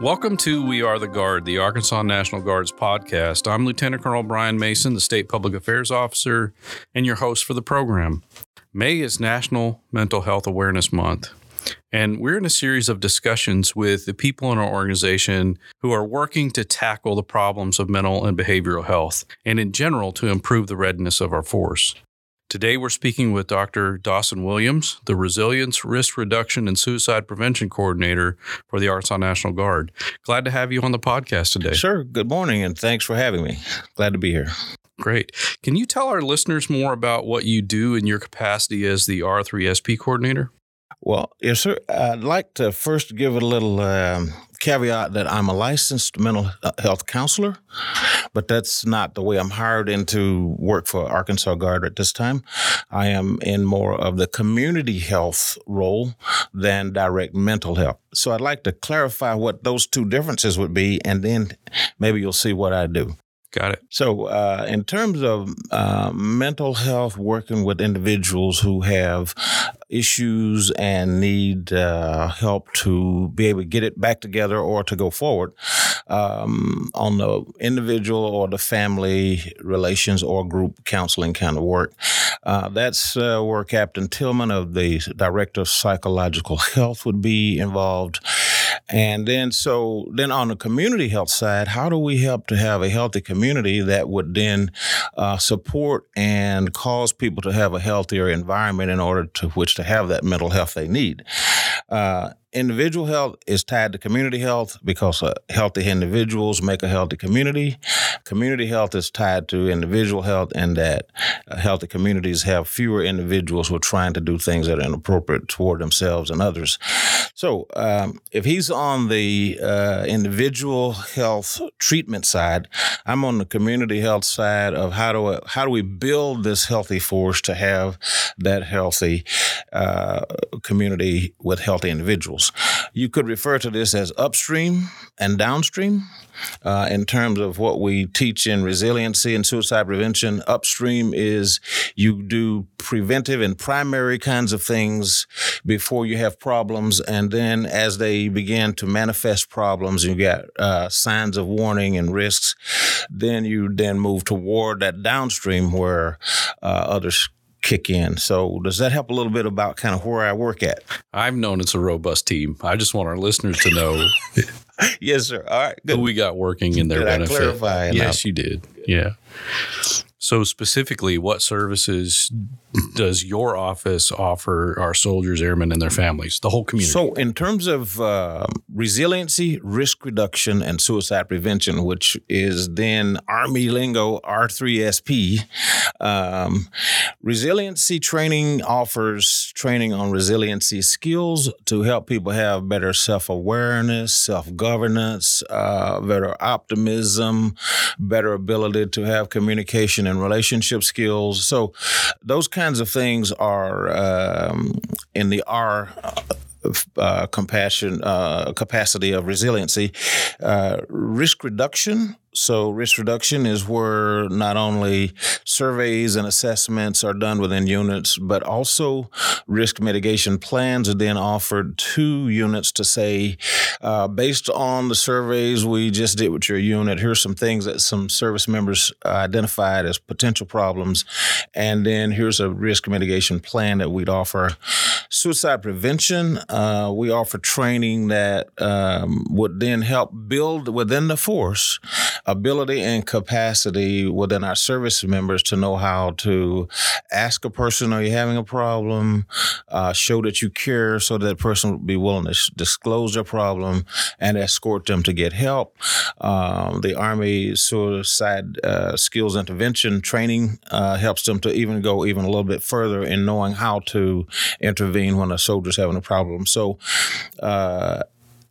Welcome to We Are the Guard, the Arkansas National Guard's podcast. I'm Lieutenant Colonel Brian Mason, the State Public Affairs Officer, and your host for the program. May is National Mental Health Awareness Month, and we're in a series of discussions with the people in our organization who are working to tackle the problems of mental and behavioral health, and in general, to improve the readiness of our force. Today, we're speaking with Dr. Dawson Williams, the Resilience, Risk Reduction, and Suicide Prevention Coordinator for the Arkansas National Guard. Glad to have you on the podcast today. Sure. Good morning, and thanks for having me. Glad to be here. Great. Can you tell our listeners more about what you do in your capacity as the R3SP Coordinator? Well, yes, sir. I'd like to first give a little caveat that I'm a licensed mental health counselor, but that's not the way I'm hired into work for Arkansas Guard at this time. I am in more of the community health role than direct mental health. So I'd like to clarify what those two differences would be, and then maybe you'll see what I do. Got it. So in terms of mental health, working with individuals who have issues and need help to be able to get it back together or to go forward on the individual or the family relations or group counseling kind of work. That's where Captain Tillman, of the Director of Psychological Health, would be involved. And then on the community health side, how do we help to have a healthy community that would then support and cause people to have a healthier environment in order to which to have that mental health they need? Individual health is tied to community health because healthy individuals make a healthy community. Community health is tied to individual health in that healthy communities have fewer individuals who are trying to do things that are inappropriate toward themselves and others. So if he's on the individual health treatment side, I'm on the community health side of how do we build this healthy force to have that healthy community with healthy individuals. You could refer to this as upstream and downstream in terms of what we teach in resiliency and suicide prevention. Upstream is you do preventive and primary kinds of things before you have problems. And then as they begin to manifest problems, you got signs of warning and risks. Then you then move toward that downstream where others kick in. So does that help a little bit about kind of where I work at? I've known it's a robust team. I just want our listeners to know. Yes, sir. All right. Good. Who we got working in their benefit. Did I clarify enough? Yes, you did. Yeah. So specifically, what services does your office offer our soldiers, airmen, and their families, the whole community? So in terms of resiliency, risk reduction, and suicide prevention, which is then Army lingo, R3SP, resiliency training offers training on resiliency skills to help people have better self-awareness, self-governance, better optimism, better ability to have communication and relationship skills. So those kinds of things are in the R capacity of resiliency. Risk reduction. So risk reduction is where not only surveys and assessments are done within units, but also risk mitigation plans are then offered to units to say, based on the surveys we just did with your unit, here's some things that some service members identified as potential problems, and then here's a risk mitigation plan that we'd offer. Suicide prevention, we offer training that would then help build within the force ability and capacity within our service members to know how to ask a person, are you having a problem? Show that you care so that person will be willing to disclose their problem and escort them to get help. The Army Suicide Skills Intervention Training helps them to even go even a little bit further in knowing how to intervene when a soldier's having a problem. So,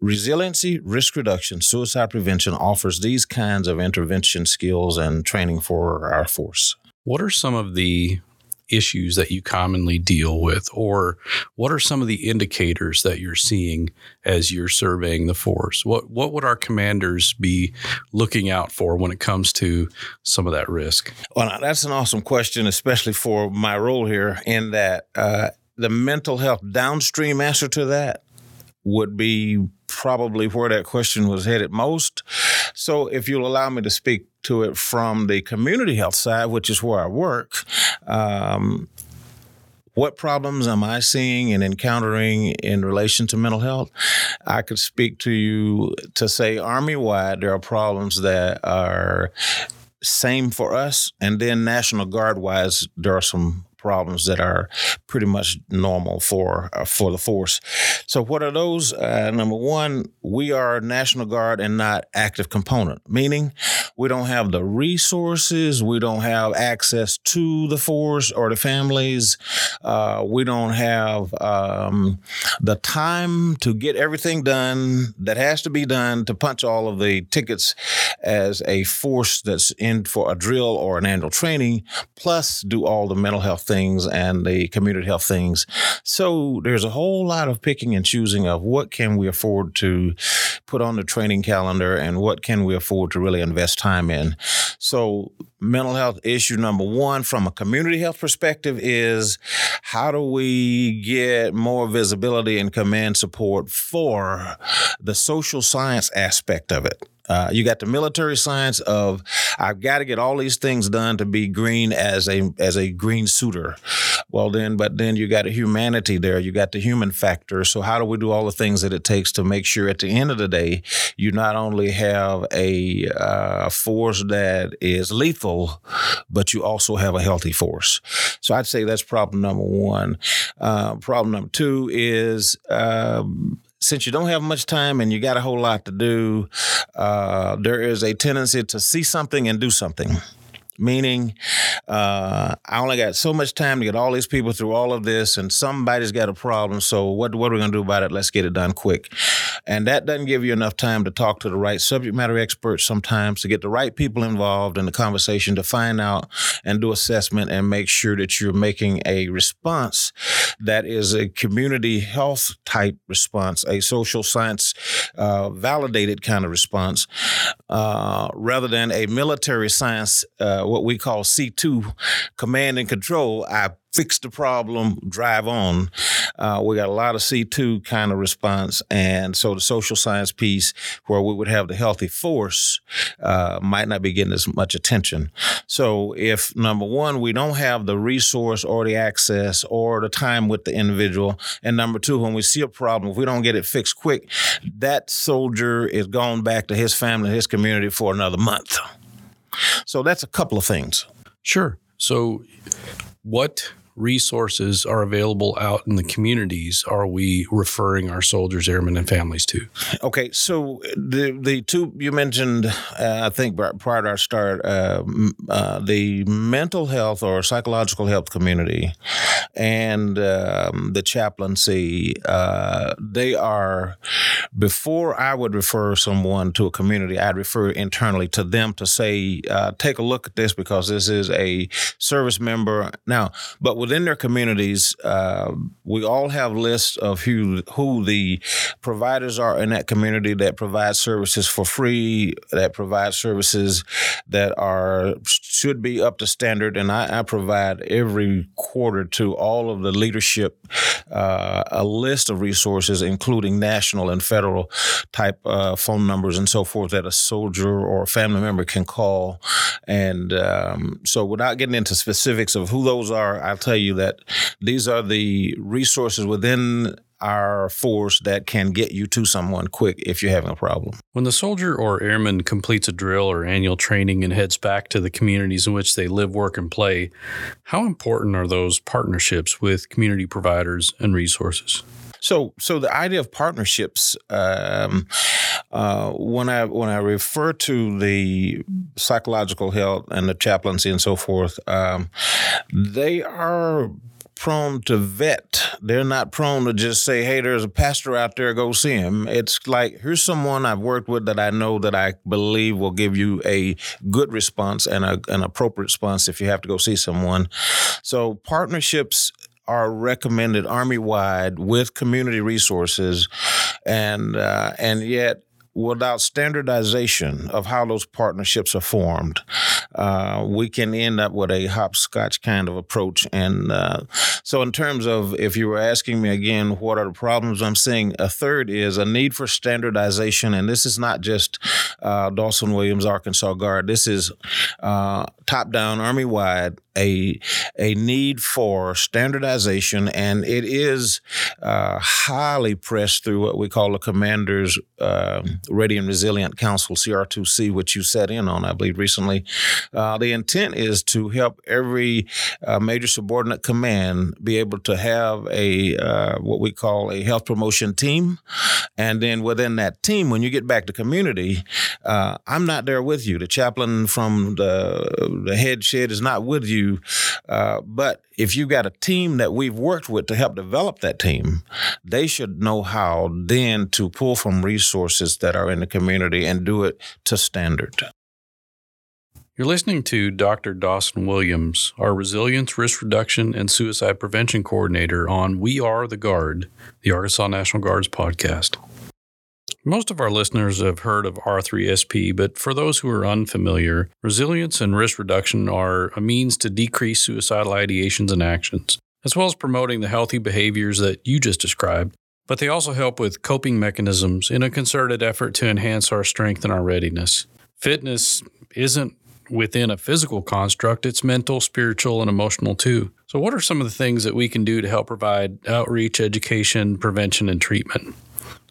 resiliency, risk reduction, suicide prevention offers these kinds of intervention skills and training for our force. What are some of the issues that you commonly deal with, or what are some of the indicators that you're seeing as you're surveying the force? What would our commanders be looking out for when it comes to some of that risk? Well, that's an awesome question, especially for my role here, in that the mental health downstream answer to that would be probably where that question was headed most. So if you'll allow me to speak to it from the community health side, which is where I work, what problems am I seeing and encountering in relation to mental health? I could speak to you to say Army-wide, there are problems that are same for us. And then National Guard-wise, there are some problems that are pretty much normal for the force. So what are those? Number one, we are National Guard and not active component, meaning we don't have the resources, we don't have access to the force or the families, we don't have the time to get everything done that has to be done to punch all of the tickets as a force that's in for a drill or an annual training, plus do all the mental health things and the community health things. So there's a whole lot of picking and choosing of what can we afford to put on the training calendar and what can we afford to really invest time in. So mental health issue number one from a community health perspective is how do we get more visibility and command support for the social science aspect of it? You got the military science of I've got to get all these things done to be green as a green suitor. Well, then, but then you got a humanity there. You got the human factor. So how do we do all the things that it takes to make sure at the end of the day, you not only have a force that is lethal, but you also have a healthy force. So I'd say that's problem number one. Problem number two is since you don't have much time and you got a whole lot to do, there is a tendency to see something and do something. Meaning, I only got so much time to get all these people through all of this, and somebody's got a problem. So what are we going to do about it? Let's get it done quick. And that doesn't give you enough time to talk to the right subject matter experts sometimes, to get the right people involved in the conversation, to find out and do assessment and make sure that you're making a response that is a community health type response, a social science validated kind of response, rather than a military science, what we call C2, command and control. I fix the problem, drive on. We got a lot of C2 kind of response. And so the social science piece where we would have the healthy force might not be getting as much attention. So if, number one, we don't have the resource or the access or the time with the individual, and number two, when we see a problem, if we don't get it fixed quick, that soldier is going back to his family, his community for another month. So that's a couple of things. Sure. So what resources are available out in the communities are we referring our soldiers, airmen, and families to? Okay, so the two you mentioned, I think prior to our start, the mental health or psychological health community and the chaplaincy, they are, before I would refer someone to a community, I'd refer internally to them to say, take a look at this because this is a service member. Now, but within their communities, we all have lists of who the providers are in that community that provide services for free, that provide services that should be up to standard. And I provide every quarter to all of the leadership a list of resources, including national and federal type phone numbers and so forth that a soldier or a family member can call. And so without getting into specifics of who those are, I'll tell you that these are the resources within our force that can get you to someone quick if you're having a problem. When the soldier or airman completes a drill or annual training and heads back to the communities in which they live, work, and play, how important are those partnerships with community providers and resources? So the idea of partnerships, when I refer to the psychological health and the chaplaincy and so forth, they are prone to vet. They're not prone to just say, hey, there's a pastor out there, go see him. It's like, here's someone I've worked with that I know that I believe will give you a good response and an appropriate response if you have to go see someone. So partnerships are recommended Army-wide with community resources, and yet without standardization of how those partnerships are formed. we can end up with a hopscotch kind of approach. And so in terms of, if you were asking me again, what are the problems I'm seeing? A third is a need for standardization. And this is not just Dawson Williams, Arkansas Guard. This is top-down, Army-wide, a need for standardization, and it is highly pressed through what we call the Commander's Ready and Resilient Council, CR2C, which you sat in on, I believe, recently. The intent is to help every major subordinate command be able to have a what we call a health promotion team, and then within that team, when you get back to community, I'm not there with you. The chaplain from the head shed is not with you. But if you've got a team that we've worked with to help develop that team, they should know how then to pull from resources that are in the community and do it to standard. You're listening to Dr. Dawson Williams, our Resilience, Risk Reduction, and Suicide Prevention Coordinator on We Are the Guard, the Arkansas National Guard's podcast. Most of our listeners have heard of R3SP, but for those who are unfamiliar, resilience and risk reduction are a means to decrease suicidal ideations and actions, as well as promoting the healthy behaviors that you just described, but they also help with coping mechanisms in a concerted effort to enhance our strength and our readiness. Fitness isn't within a physical construct, it's mental, spiritual, and emotional too. So what are some of the things that we can do to help provide outreach, education, prevention, and treatment?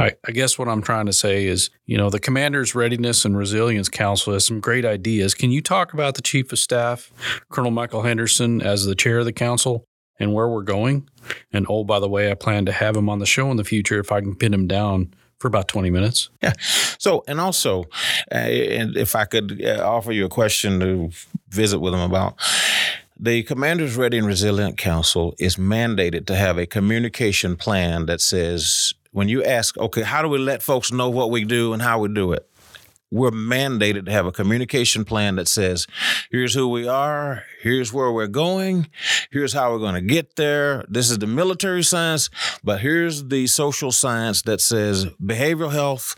I guess what I'm trying to say is, the Commander's Readiness and Resilience Council has some great ideas. Can you talk about the Chief of Staff, Colonel Michael Henderson, as the chair of the council and where we're going? And, oh, by the way, I plan to have him on the show in the future if I can pin him down for about 20 minutes. Yeah. So, and also, and if I could offer you a question to visit with him about, the Commander's Ready and Resilient Council is mandated to have a communication plan that says, when you ask, okay, how do we let folks know what we do and how we do it? We're mandated to have a communication plan that says, here's who we are, here's where we're going, here's how we're going to get there. This is the military science, but here's the social science that says behavioral health,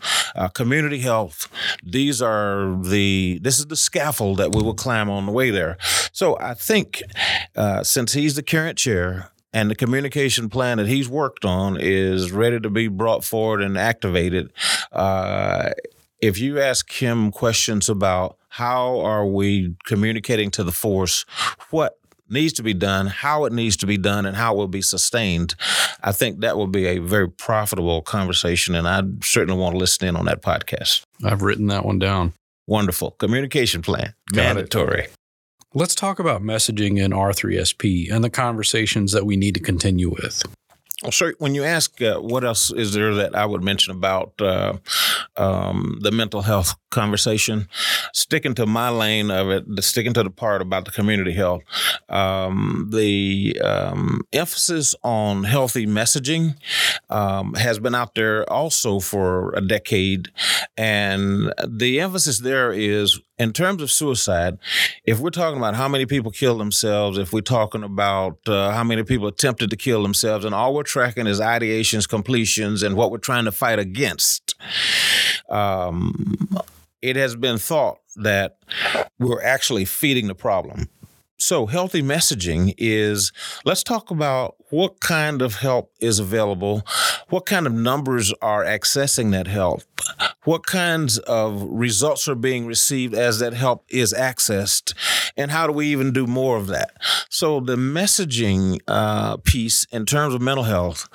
community health. This is the scaffold that we will climb on the way there. So I think since he's the current chair, and the communication plan that he's worked on is ready to be brought forward and activated. If you ask him questions about how are we communicating to the force, what needs to be done, how it needs to be done, and how it will be sustained, I think that will be a very profitable conversation, and I certainly want to listen in on that podcast. I've written that one down. Wonderful. Communication plan. Mandatory. Let's talk about messaging in R3SP and the conversations that we need to continue with. Well, sir, when you ask what else is there that I would mention about the mental health conversation, sticking to my lane of it, sticking to the part about the community health, the emphasis on healthy messaging has been out there also for a decade. And the emphasis there is, in terms of suicide, if we're talking about how many people kill themselves, if we're talking about how many people attempted to kill themselves, and all we're tracking is ideations, completions, and what we're trying to fight against, it has been thought that we're actually feeding the problem. So healthy messaging is, let's talk about what kind of help is available, what kind of numbers are accessing that help, what kinds of results are being received as that help is accessed, and how do we even do more of that? So the messaging piece in terms of mental health,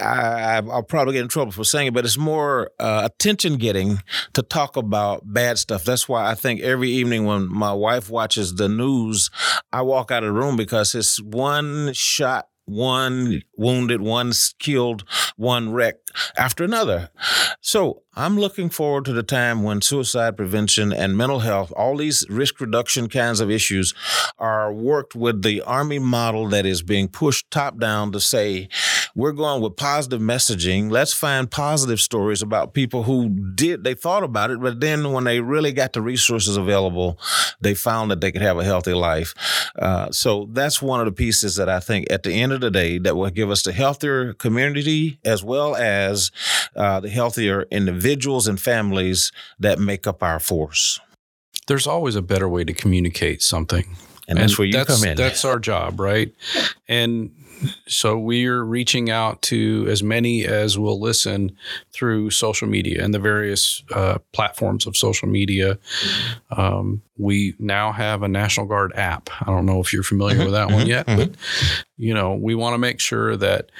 I'll probably get in trouble for saying it, but it's more attention-getting to talk about bad stuff. That's why I think every evening when my wife watches the news, I walk out of the room, because it's one shot, one wounded, one killed, one wrecked after another. So I'm looking forward to the time when suicide prevention and mental health, all these risk reduction kinds of issues, are worked with the Army model that is being pushed top down to say, we're going with positive messaging. Let's find positive stories about people who they thought about it, but then when they really got the resources available, they found that they could have a healthy life. So that's one of the pieces that I think at the end of the day that will give us the healthier community as well as the healthier individuals and families that make up our force. there's always a better way to communicate something. And that's where you come in. That's our job, right? And so we're reaching out to as many as will listen through social media and the various platforms of social media. We now have a National Guard app. I don't know if you're familiar with that one yet, but you know, we want to make sure that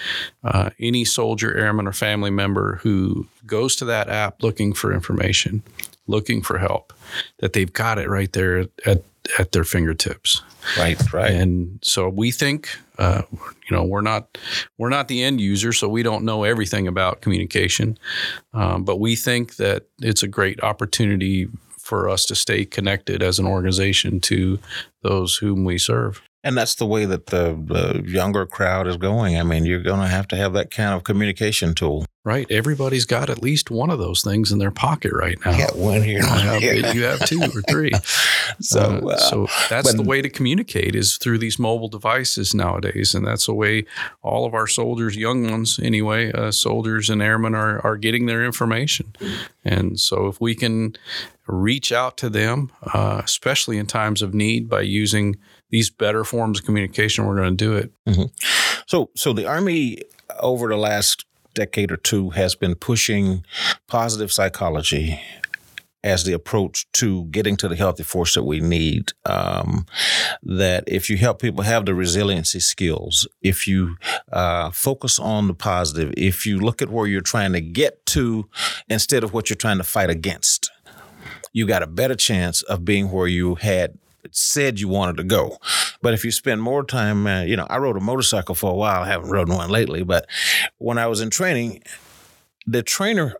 any soldier, airman, or family member who goes to that app looking for information, looking for help, that they've got it right there at their fingertips. Right, right. And so we think, you know, we're not the end user, so we don't know everything about communication. But we think that it's a great opportunity for us to stay connected as an organization to those whom we serve. And that's the way that the younger crowd is going. I mean, you're going to have that kind of communication tool. Right. Everybody's got at least one of those things in their pocket right now. Yeah, one here. You have two or three. So that's the way to communicate is through these mobile devices nowadays. And that's the way all of our soldiers, young ones anyway, soldiers and airmen are getting their information. And so if we can reach out to them, especially in times of need by using these better forms of communication, we're going to do it. Mm-hmm. So the Army over the last decade or two has been pushing positive psychology as the approach to getting to the healthy force that we need, that if you help people have the resiliency skills, if you focus on the positive, if you look at where you're trying to get to instead of what you're trying to fight against, you got a better chance of being where you had said you wanted to go. But if you spend more time, you know, I rode a motorcycle for a while. I haven't rode one lately, but when I was in training, the trainer,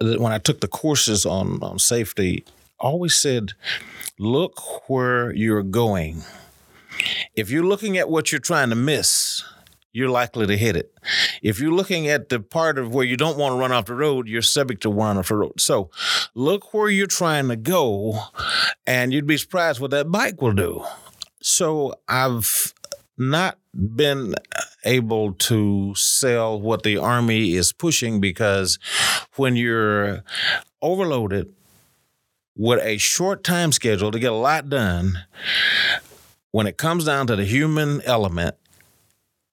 when I took the courses on safety, always said, look where you're going. If you're looking at what you're trying to miss, you're likely to hit it. If you're looking at the part of where you don't want to run off the road, you're subject to run off the road. So look where you're trying to go, and you'd be surprised what that bike will do. So I've not been able to sell what the Army is pushing, because when you're overloaded with a short time schedule to get a lot done, when it comes down to the human element,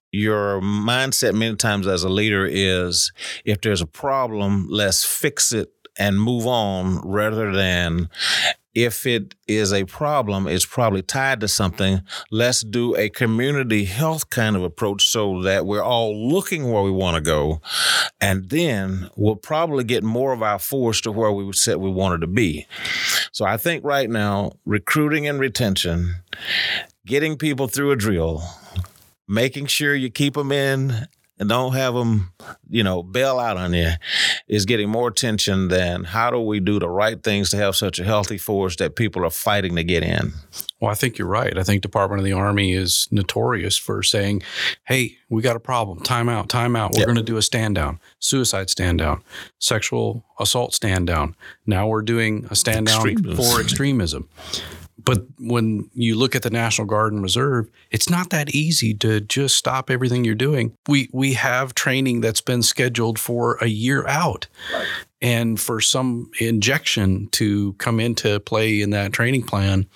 your mindset many times as a leader is, if there's a problem, let's fix it and move on, rather than, if it is a problem, it's probably tied to something. Let's do a community health kind of approach so that we're all looking where we want to go. And then we'll probably get more of our force to where we said we wanted to be. So I think right now, recruiting and retention, getting people through a drill, making sure you keep them in and don't have them, you know, bail out on you, is getting more attention than how do we do the right things to have such a healthy force that people are fighting to get in. Well, I think you're right. I think Department of the Army is notorious for saying, hey, we got a problem. Time out, time out. We're going to do a stand down, suicide stand down, sexual assault stand down. Now we're doing a stand down for extremism. But when you look at the National Guard and Reserve, it's not that easy to just stop everything you're doing. We have training that's been scheduled for a year out. Right. And for some injection to come into play in that training plan,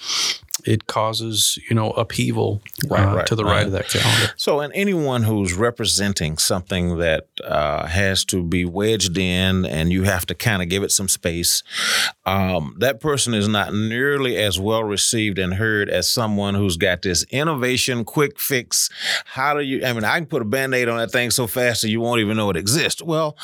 it causes, you know, upheaval to the right of that calendar. So, and anyone who's representing something that has to be wedged in and you have to kind of give it some space, that person is not nearly as well received and heard as someone who's got this innovation, quick fix. How do you, I mean, I can put a Band-Aid on that thing so fast that you won't even know it exists. Well,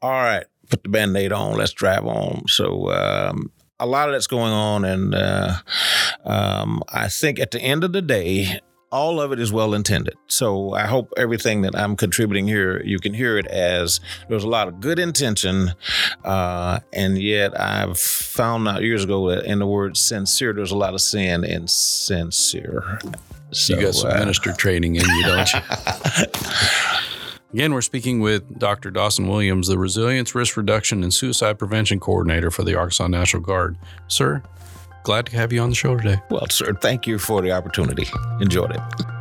all right, put the Band-Aid on, let's drive on. So, a lot of that's going on, and I think at the end of the day, all of it is well-intended. So I hope everything that I'm contributing here, you can hear it as there's a lot of good intention, and yet I've found out years ago that in the word sincere, there's a lot of sin in sincere. So, you got some minister training in you, don't you? Again, we're speaking with Dr. Dawson Williams, the Resilience, Risk Reduction, and Suicide Prevention Coordinator for the Arkansas National Guard. Sir, glad to have you on the show today. Well, sir, thank you for the opportunity. Enjoyed it.